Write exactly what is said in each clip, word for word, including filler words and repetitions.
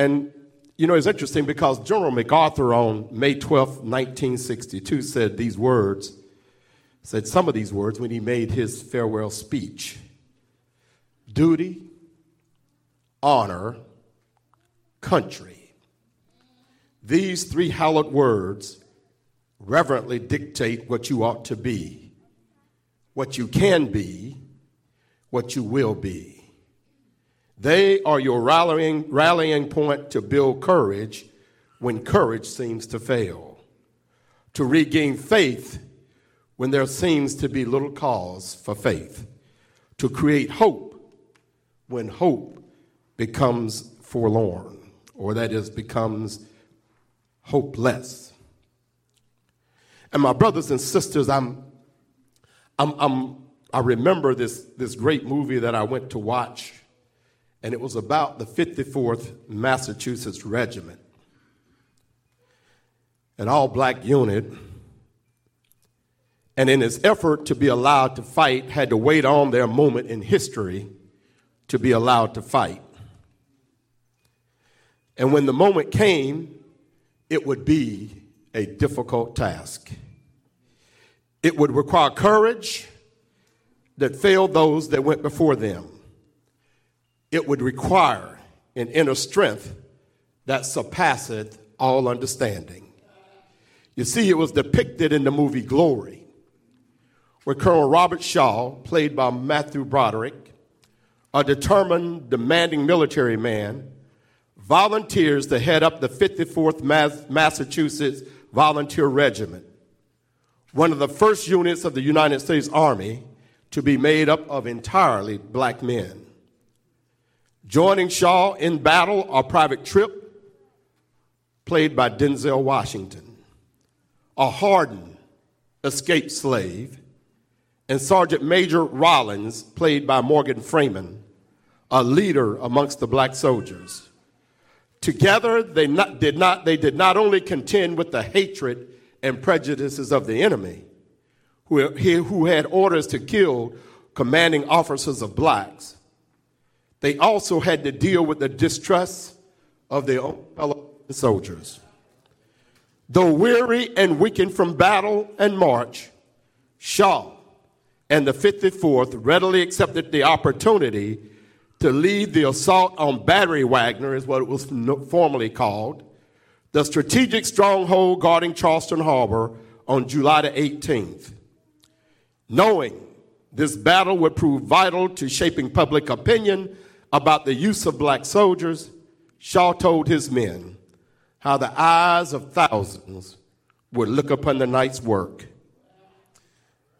And, you know, it's interesting because General MacArthur on May twelfth, nineteen sixty-two said these words, said some of these words when he made his farewell speech. Duty, honor, country. These three hallowed words reverently dictate what you ought to be, what you can be, what you will be. They are your rallying, rallying point to build courage when courage seems to fail, to regain faith when there seems to be little cause for faith, to create hope when hope becomes forlorn, or that is, becomes hopeless. And my brothers and sisters, I'm, I'm, I'm, I remember this, this great movie that I went to watch, and it was about the fifty-fourth Massachusetts Regiment, an all-black unit, and in its effort to be allowed to fight, had to wait on their moment in history to be allowed to fight. And when the moment came, it would be a difficult task. It would require courage that failed those that went before them. It would require an inner strength that surpasseth all understanding. You see, it was depicted in the movie Glory, where Colonel Robert Shaw, played by Matthew Broderick, a determined, demanding military man, volunteers to head up the fifty-fourth Mas- Massachusetts Volunteer Regiment, one of the first units of the United States Army to be made up of entirely black men. Joining Shaw in battle or Private Tripp, played by Denzel Washington, a hardened escaped slave, and Sergeant Major Rollins, played by Morgan Freeman, a leader amongst the black soldiers. Together, they not, did not, they did not only contend with the hatred and prejudices of the enemy, who, who had orders to kill commanding officers of blacks, they also had to deal with the distrust of their own fellow soldiers. Though weary and weakened from battle and march, Shaw and the fifty-fourth readily accepted the opportunity to lead the assault on Battery Wagner, is what it was formerly called, the strategic stronghold guarding Charleston Harbor, on July the eighteenth. Knowing this battle would prove vital to shaping public opinion about the use of black soldiers, Shaw told his men how the eyes of thousands would look upon the night's work.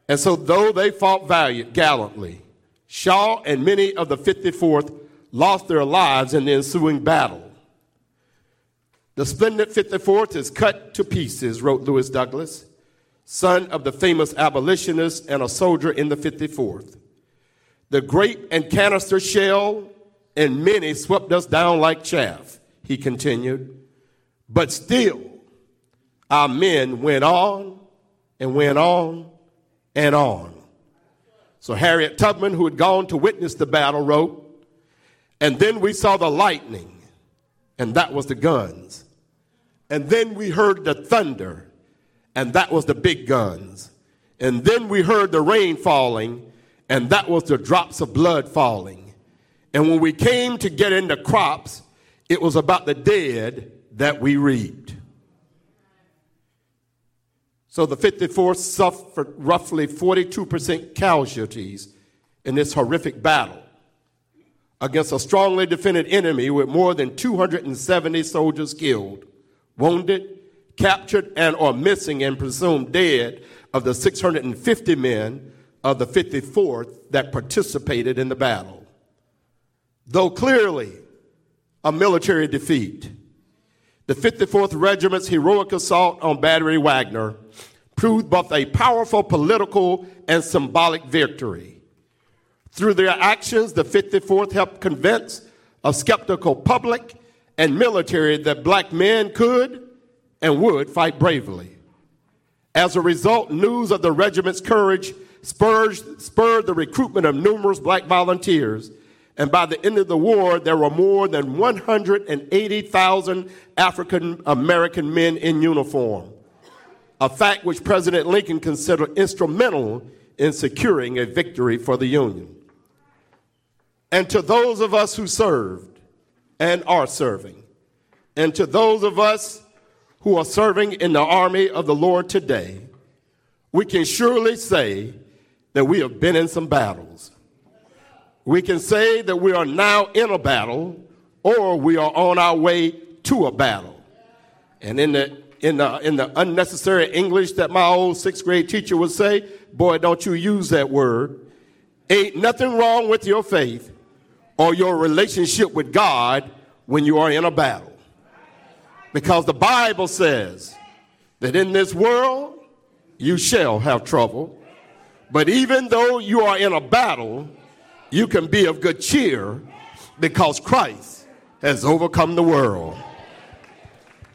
And so though they fought valiant, gallantly, Shaw and many of the fifty-fourth lost their lives in the ensuing battle. The splendid fifty-fourth is cut to pieces, wrote Lewis Douglas, son of the famous abolitionist and a soldier in the fifty-fourth. The grape and canister shell and many swept us down like chaff, he continued. But still, our men went on and went on and on. So Harriet Tubman, who had gone to witness the battle, wrote, and then we saw the lightning, and that was the guns. And then we heard the thunder, and that was the big guns. And then we heard the rain falling, and that was the drops of blood falling. And when we came to get in the crops, it was about the dead that we reaped. So the fifty-fourth suffered roughly forty-two percent casualties in this horrific battle against a strongly defended enemy with more than two hundred seventy soldiers killed, wounded, captured and or missing and presumed dead of the six hundred fifty men of the fifty-fourth that participated in the battle. Though clearly a military defeat, the fifty-fourth Regiment's heroic assault on Battery Wagner proved both a powerful political and symbolic victory. Through their actions, the fifty-fourth helped convince a skeptical public and military that black men could and would fight bravely. As a result, news of the regiment's courage spurred, spurred the recruitment of numerous black volunteers And by the end of the war, there were more than one hundred eighty thousand African American men in uniform, a fact which President Lincoln considered instrumental in securing a victory for the Union. And to those of us who served and are serving, and to those of us who are serving in the army of the Lord today, we can surely say that we have been in some battles. We can say that we are now in a battle, or we are on our way to a battle. And in the in the, in the unnecessary English that my old sixth grade teacher would say, boy, don't you use that word. Ain't nothing wrong with your faith or your relationship with God when you are in a battle. Because the Bible says that in this world you shall have trouble. But even though you are in a battle, you can be of good cheer because Christ has overcome the world.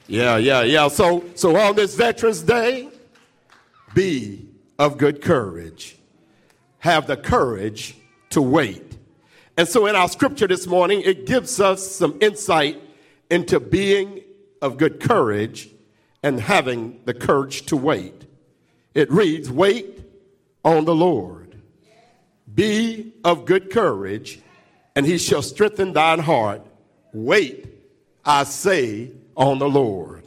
Yeah, yeah, yeah. So, so on this Veterans Day, be of good courage. Have the courage to wait. And so in our scripture this morning, it gives us some insight into being of good courage and having the courage to wait. It reads, wait on the Lord. Be of good courage, and he shall strengthen thine heart. Wait, I say, on the Lord.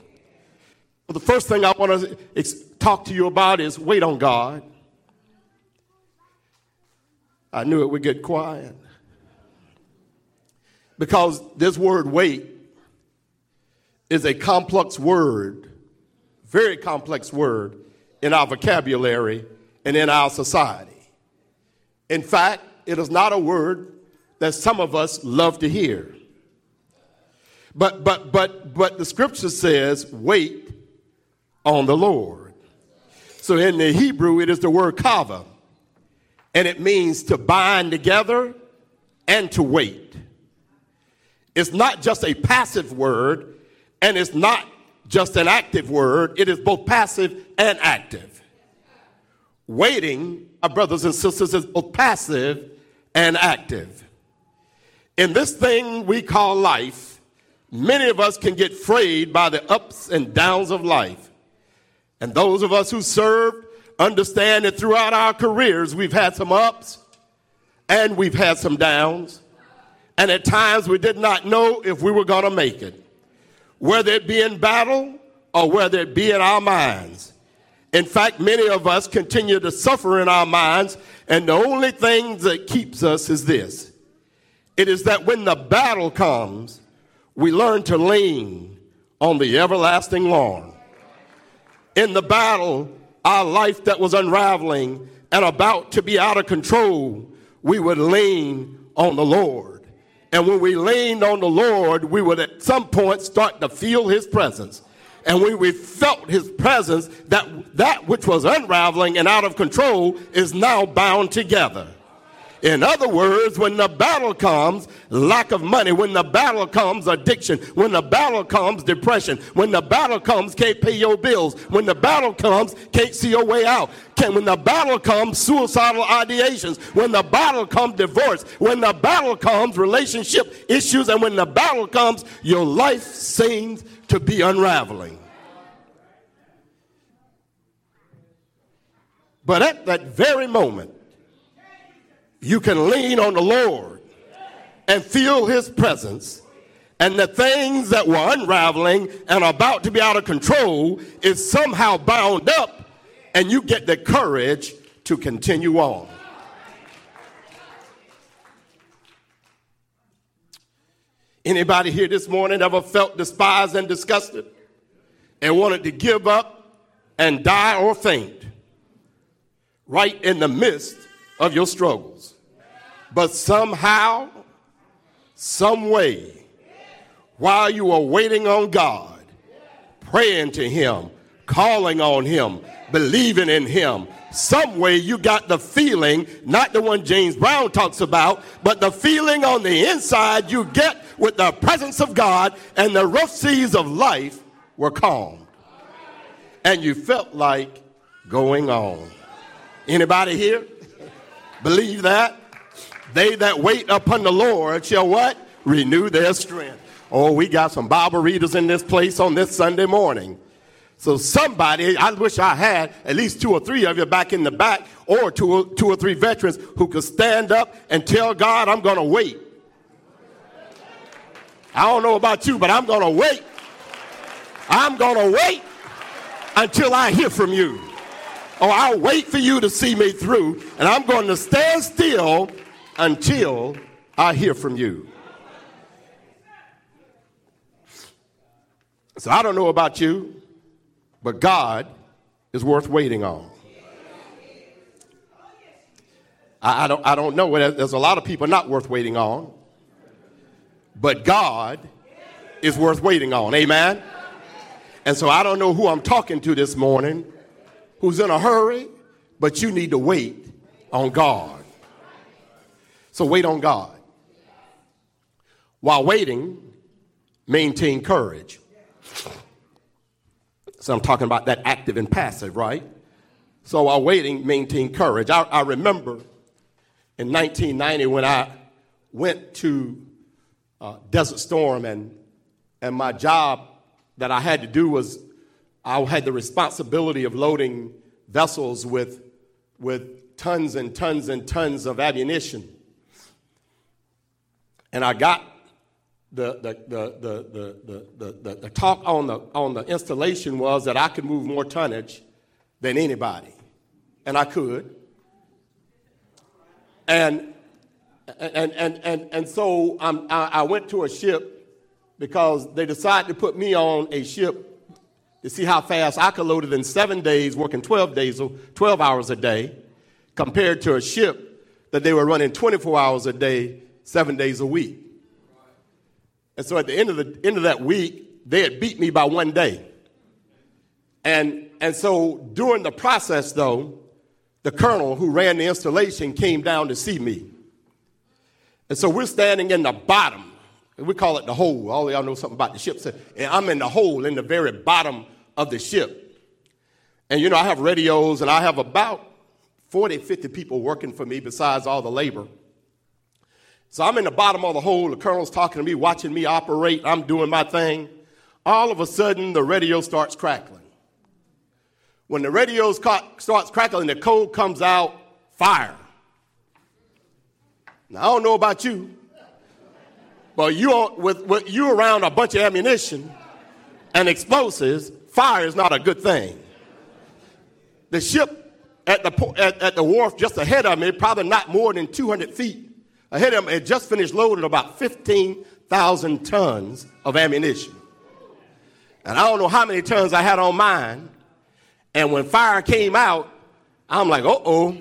Well, the first thing I want to talk to you about is wait on God. I knew it would get quiet. Because this word wait is a complex word, very complex word in our vocabulary and in our society. In fact, it is not a word that some of us love to hear. But but but but the scripture says, wait on the Lord. So in the Hebrew, it is the word kava. And it means to bind together and to wait. It's not just a passive word, and it's not just an active word. It is both passive and active. Waiting, our brothers and sisters, is both passive and active. In this thing we call life, many of us can get frayed by the ups and downs of life. And those of us who served understand that throughout our careers, we've had some ups and we've had some downs. And at times we did not know if we were going to make it, whether it be in battle or whether it be in our minds. In fact, many of us continue to suffer in our minds, and the only thing that keeps us is this. It is that when the battle comes, we learn to lean on the everlasting Lord. In the battle, our life that was unraveling and about to be out of control, we would lean on the Lord. And when we leaned on the Lord, we would at some point start to feel his presence. And when we felt his presence, that that which was unraveling and out of control is now bound together. In other words, when the battle comes, lack of money. When the battle comes, addiction. When the battle comes, depression. When the battle comes, can't pay your bills. When the battle comes, can't see your way out. Can, when the battle comes, suicidal ideations. When the battle comes, divorce. When the battle comes, relationship issues. And when the battle comes, your life seems to be unraveling. But at that very moment, you can lean on the Lord and feel his presence, and the things that were unraveling and about to be out of control is somehow bound up, and you get the courage to continue on. Anybody here this morning ever felt despised and disgusted and wanted to give up and die or faint right in the midst of your struggles? But somehow, some way, while you are waiting on God, praying to him, calling on him, believing in him, some way you got the feeling, not the one James Brown talks about, but the feeling on the inside you get with the presence of God, and the rough seas of life were calmed. And you felt like going on. Anybody here believe that? They that wait upon the Lord shall what? Renew their strength. Oh, we got some Bible readers in this place on this Sunday morning. So somebody, I wish I had at least two or three of you back in the back, or two or, two or three veterans who could stand up and tell God, I'm going to wait. I don't know about you, but I'm going to wait. I'm going to wait until I hear from you. Or I'll wait for you to see me through, and I'm going to stand still until I hear from you. So I don't know about you, but God is worth waiting on. I, I don't, I don't know. There's a lot of people not worth waiting on, but God is worth waiting on. Amen? And so I don't know who I'm talking to this morning who's in a hurry, but you need to wait on God. So wait on God. While waiting, maintain courage. So I'm talking about that active and passive, right? So while waiting, maintain courage. I, I remember in nineteen ninety when I went to uh, Desert Storm, and and my job that I had to do was I had the responsibility of loading vessels with, with tons and tons and tons of ammunition. And I got the the the the the the, the talk on the on the installation was that I could move more tonnage than anybody, and I could. And and and and, and so I'm, I I went to a ship because they decided to put me on a ship to see how fast I could load it in seven days, working twelve days, or twelve hours a day, compared to a ship that they were running twenty-four hours a day, seven days a week. And so at the end of the end of that week, they had beat me by one day. And, and so during the process, though, the colonel who ran the installation came down to see me. And so we're standing in the bottom. We call it the hole. All y'all know something about the ship. And I'm in the hole in the very bottom of the ship. And, you know, I have radios, and I have about forty, fifty people working for me besides all the labor. So I'm in the bottom of the hole. The colonel's talking to me, watching me operate. I'm doing my thing. All of a sudden, the radio starts crackling. When the radio starts crackling, the code comes out, fire. Now, I don't know about you, but you with, with you around a bunch of ammunition and explosives, fire is not a good thing. The ship at the at, at the wharf just ahead of me, probably not more than two hundred feet ahead of me, had just finished loading about fifteen thousand tons of ammunition. And I don't know how many tons I had on mine. And when fire came out, I'm like, uh-oh.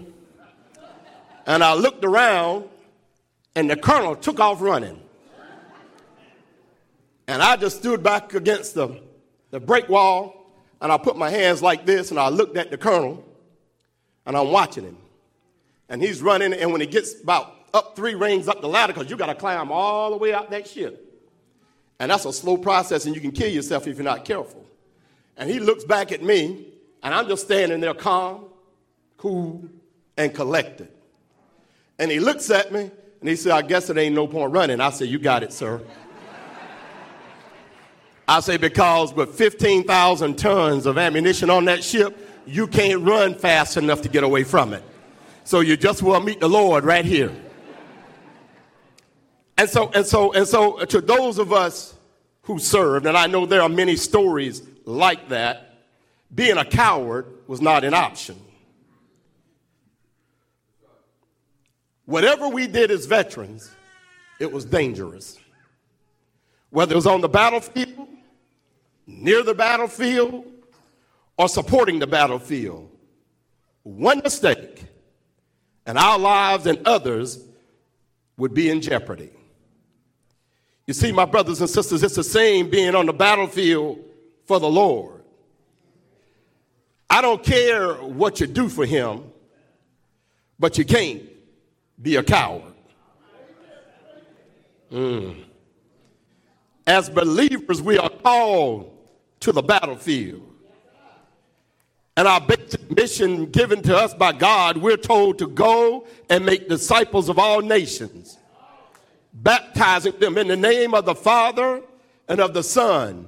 And I looked around, and the colonel took off running. And I just stood back against the, the brick wall, and I put my hands like this, and I looked at the colonel, and I'm watching him. And he's running, and when he gets about up three rings up the ladder, because you got to climb all the way out that ship. And that's a slow process, and you can kill yourself if you're not careful. And he looks back at me, and I'm just standing there calm, cool, and collected. And he looks at me, and he said, I guess it ain't no point running. I said, you got it, sir. I say, because with fifteen thousand tons of ammunition on that ship, you can't run fast enough to get away from it. So you just will meet the Lord right here. And so, and so, and so to those of us who served, and I know there are many stories like that, being a coward was not an option. Whatever we did as veterans, it was dangerous. Whether it was on the battlefield, near the battlefield, or supporting the battlefield. One mistake, and our lives and others would be in jeopardy. You see, my brothers and sisters, it's the same being on the battlefield for the Lord. I don't care what you do for him, but you can't be a coward. Mm. As believers, we are called to the battlefield. and our basic mission given to us by God, we're told to go and make disciples of all nations, baptizing them in the name of the Father and of the Son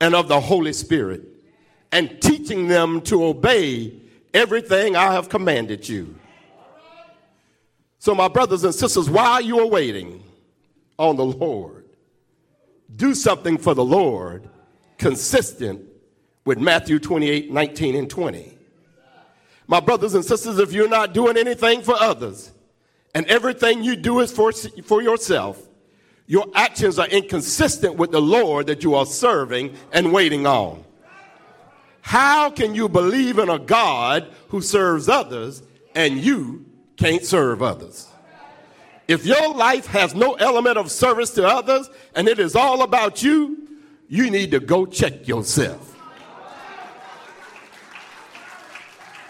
and of the Holy Spirit, and teaching them to obey everything I have commanded you. So my brothers and sisters, while you are waiting on the Lord, do something for the Lord consistent with Matthew twenty-eight, nineteen, and twenty. My brothers and sisters, if you're not doing anything for others and everything you do is for, for yourself, your actions are inconsistent with the Lord that you are serving and waiting on. How can you believe in a God who serves others and you can't serve others? If your life has no element of service to others and it is all about you, you need to go check yourself.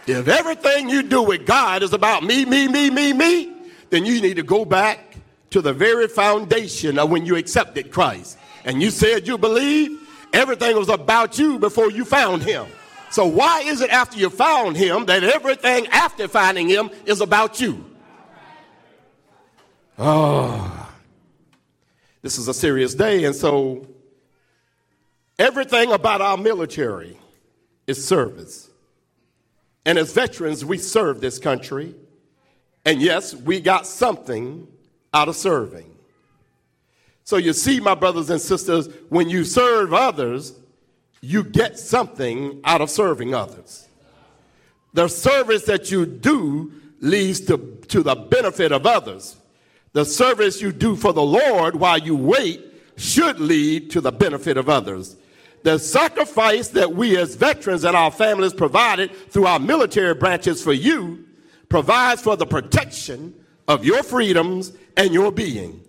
If everything you do with God is about me, me, me, me, me, then you need to go back to the very foundation of when you accepted Christ. And you said you believe, everything was about you before you found him. So why is it after you found him that everything after finding him is about you? Oh, this is a serious day. And so everything about our military is service. And as veterans, we serve this country. And yes, we got something out of serving. So you see, my brothers and sisters, when you serve others, you get something out of serving others. The service that you do leads to, to the benefit of others. The service you do for the Lord while you wait should lead to the benefit of others. The sacrifice that we as veterans and our families provided through our military branches for you provides for the protection of your freedoms and your being.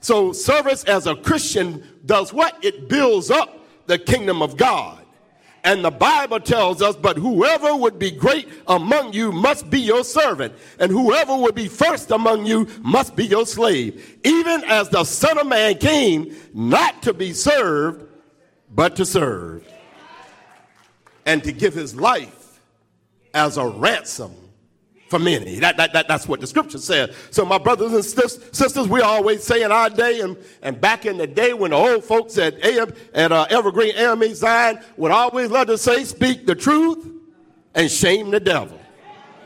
So service as a Christian does what? It builds up the kingdom of God. And the Bible tells us, but whoever would be great among you must be your servant, and whoever would be first among you must be your slave, even as the Son of Man came not to be served, but to serve and to give his life as a ransom for many. That, that, that, that's what the scripture says. So my brothers and sisters, we always say in our day, and, and back in the day when the old folks at, A M, at uh, Evergreen A M E Zion would always love to say, speak the truth and shame the devil.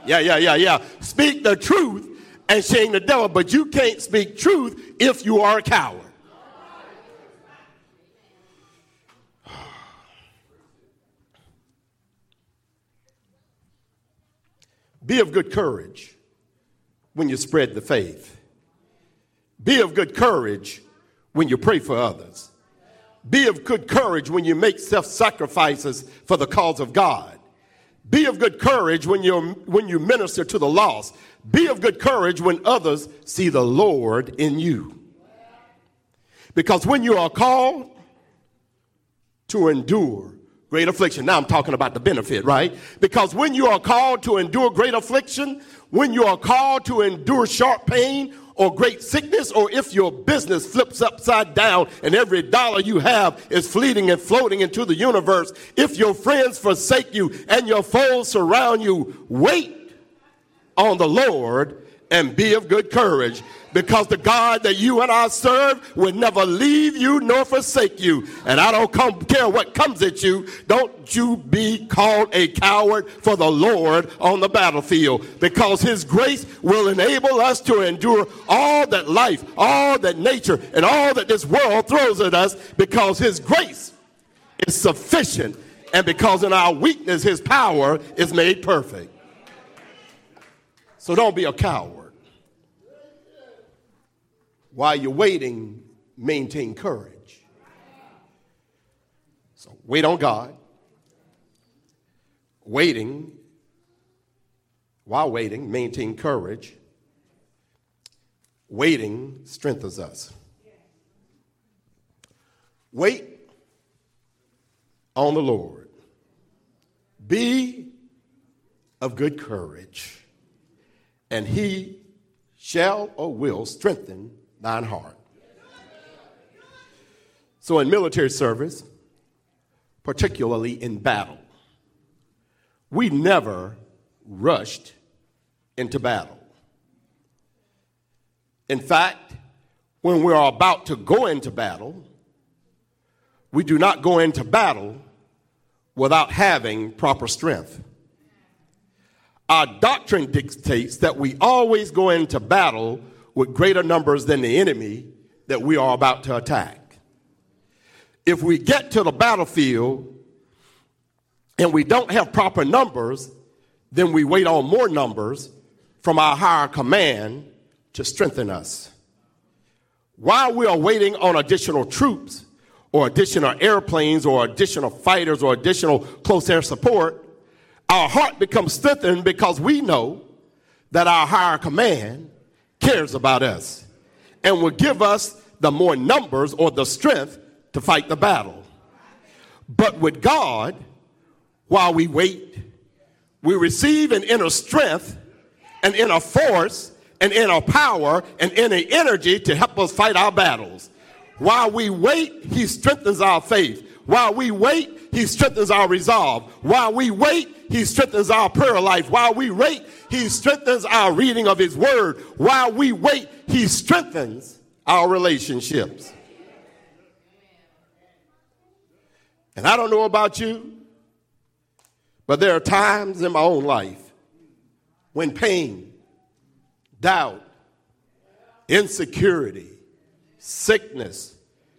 Yeah, yeah, yeah, yeah. Speak the truth and shame the devil, but you can't speak truth if you are a coward. Be of good courage when you spread the faith. Be of good courage when you pray for others. Be of good courage when you make self-sacrifices for the cause of God. Be of good courage when you when you minister to the lost. Be of good courage when others see the Lord in you. Because when you are called to endure great affliction. Now I'm talking about the benefit, right? Because when you are called to endure great affliction, when you are called to endure sharp pain or great sickness, or if your business flips upside down and every dollar you have is fleeting and floating into the universe, if your friends forsake you and your foes surround you, wait on the Lord and be of good courage. Because the God that you and I serve will never leave you nor forsake you. And I don't come, care what comes at you. Don't you be called a coward for the Lord on the battlefield. Because his grace will enable us to endure all that life, all that nature, and all that this world throws at us. Because his grace is sufficient. And because in our weakness, his power is made perfect. So don't be a coward. While you're waiting, maintain courage. So wait on God. Waiting, while waiting, maintain courage. Waiting strengthens us. Wait on the Lord. Be of good courage, and he shall or will strengthen thine heart. So in military service, particularly in battle, We never rushed into battle. In fact, when we are about to go into battle, we do not go into battle without having proper strength. Our doctrine dictates that we always go into battle with greater numbers than the enemy that we are about to attack. If we get to the battlefield and we don't have proper numbers, then we wait on more numbers from our higher command to strengthen us. While we are waiting on additional troops or additional airplanes or additional fighters or additional close air support, our heart becomes strengthened because we know that our higher command cares about us and will give us the more numbers or the strength to fight the battle. But with God, while we wait, we receive an inner strength, an inner force, an inner power, and inner energy to help us fight our battles. While we wait, he strengthens our faith. While we wait, he strengthens our resolve. While we wait, he strengthens our prayer life. While we wait, he strengthens our reading of his word. While we wait, he strengthens our relationships. And I don't know about you, but there are times in my own life when pain, doubt, insecurity, sickness,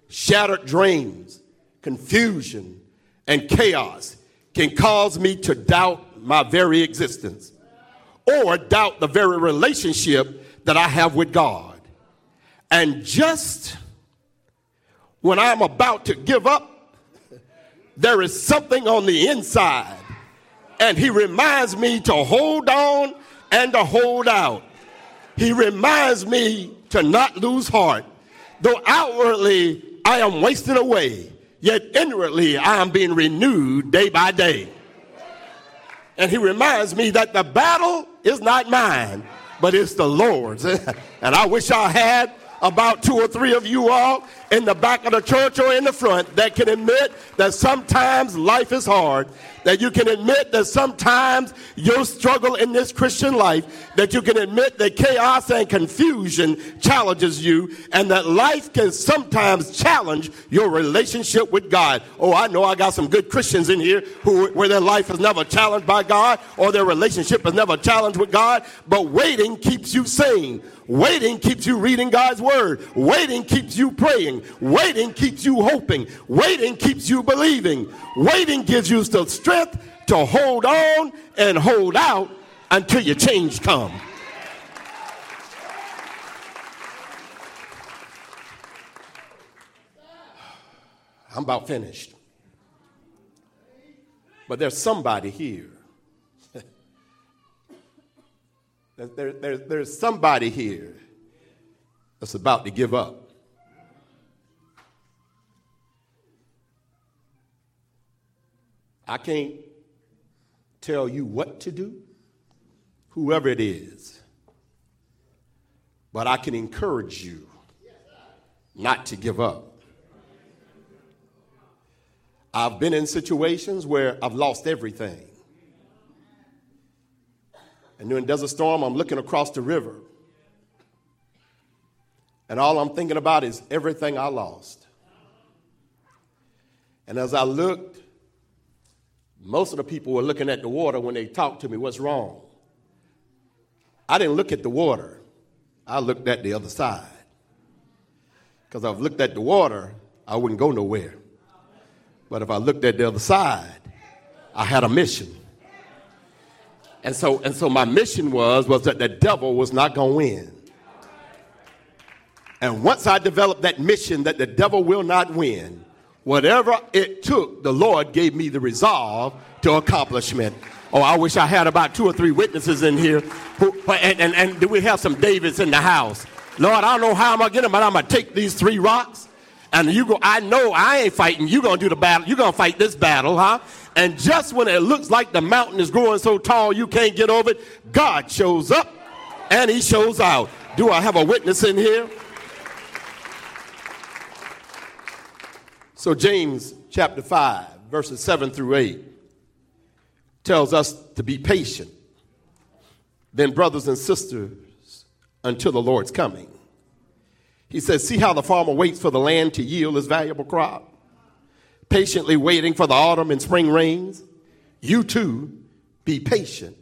shattered dreams, confusion, and chaos can cause me to doubt my very existence or doubt the very relationship that I have with God. And just when I'm about to give up, there is something on the inside, and he reminds me to hold on and to hold out. He reminds me to not lose heart. Though outwardly I am wasting away, yet inwardly I am being renewed day by day. And he reminds me that the battle is not mine, but it's the Lord's. And I wish I had about two or three of you all in the back of the church or in the front that can admit that sometimes life is hard, that you can admit that sometimes your struggle in this Christian life, that you can admit that chaos and confusion challenges you, and that life can sometimes challenge your relationship with God. Oh, I know I got some good Christians in here who where their life is never challenged by God or their relationship is never challenged with God, but waiting keeps you sane. Waiting keeps you reading God's word. Waiting keeps you praying. Waiting keeps you hoping. Waiting keeps you believing. Waiting gives you the strength to hold on and hold out until your change comes. I'm about finished. But there's somebody here. There, there, there's somebody here that's about to give up. I can't tell you what to do, whoever it is, but I can encourage you not to give up. I've been in situations where I've lost everything. And during Desert Storm, I'm looking across the river. And all I'm thinking about is everything I lost. And as I looked, most of the people were looking at the water when they talked to me, what's wrong? I didn't look at the water. I looked at the other side. Because if I looked at the water, I wouldn't go nowhere. But if I looked at the other side, I had a mission. And so, and so my mission was, was that the devil was not going to win. And once I developed that mission that the devil will not win, whatever it took, the Lord gave me the resolve to accomplishment. Oh, I wish I had about two or three witnesses in here. Who, and, and, and do we have some Davids in the house? Lord, I don't know how I'm going to get them, but I'm going to take these three rocks. And you go, I know I ain't fighting. You're going to do the battle. You're going to fight this battle, huh? And just when it looks like the mountain is growing so tall you can't get over it, God shows up and he shows out. Do I have a witness in here? So James chapter five, verses seven through eight tells us to be patient, then brothers and sisters, until the Lord's coming. He says, see how the farmer waits for the land to yield his valuable crop, patiently waiting for the autumn and spring rains. You too be patient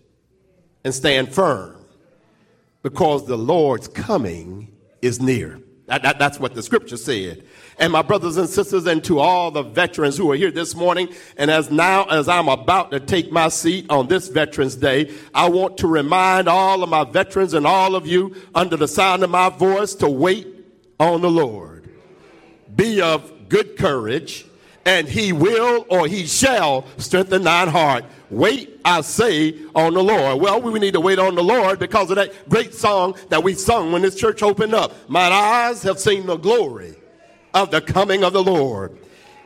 and stand firm, because the Lord's coming is near. That, that, that's what the scripture said. And my brothers and sisters, and to all the veterans who are here this morning, and as now as I'm about to take my seat on this Veterans Day, I want to remind all of my veterans and all of you under the sound of my voice to wait on the Lord. Be of good courage, and he will, or he shall, strengthen thine heart. Wait, I say, on the Lord. Well, we need to wait on the Lord because of that great song that we sung when this church opened up. Mine eyes have seen the glory of the coming of the Lord.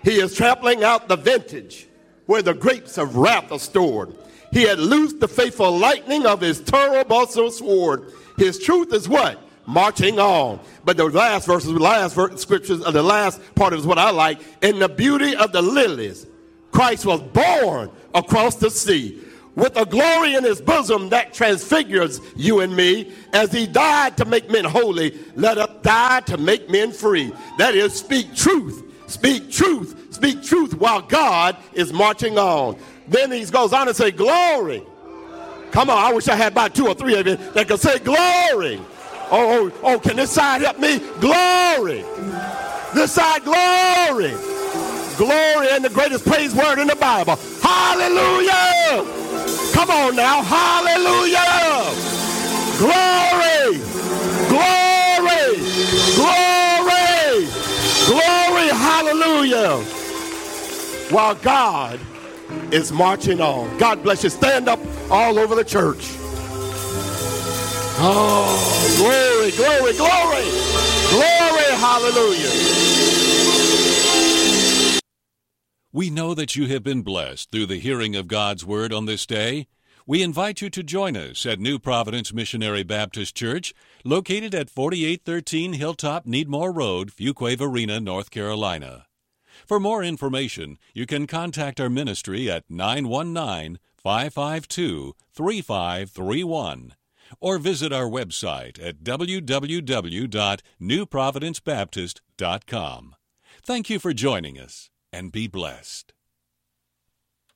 He is trampling out the vintage where the grapes of wrath are stored. He had loosed the faithful lightning of his terrible sword. His truth is what? Marching on. But the last verses, the last scriptures of the last part is what I like. In the beauty of the lilies, Christ was born across the sea, with a glory in his bosom that transfigures you and me. As he died to make men holy, let us die to make men free. That is, speak truth, speak truth, speak truth while God is marching on. Then he goes on and say, glory. Come on, I wish I had about two or three of you that could say glory. Oh, oh, oh, can this side help me? Glory. This side, glory. Glory, and the greatest praise word in the Bible. Hallelujah! Come on now, hallelujah! Glory! Glory! Glory! Glory, hallelujah! While God is marching on. God bless you. Stand up all over the church. Oh, glory, glory, glory! Glory, hallelujah! We know that you have been blessed through the hearing of God's Word on this day. We invite you to join us at New Providence Missionary Baptist Church, located at forty-eight thirteen Hilltop Needmore Road, Fuquay Varina, North Carolina. For more information, you can contact our ministry at nine one nine, five five two, three five three one or visit our website at w w w dot new providence baptist dot com. Thank you for joining us. And be blessed.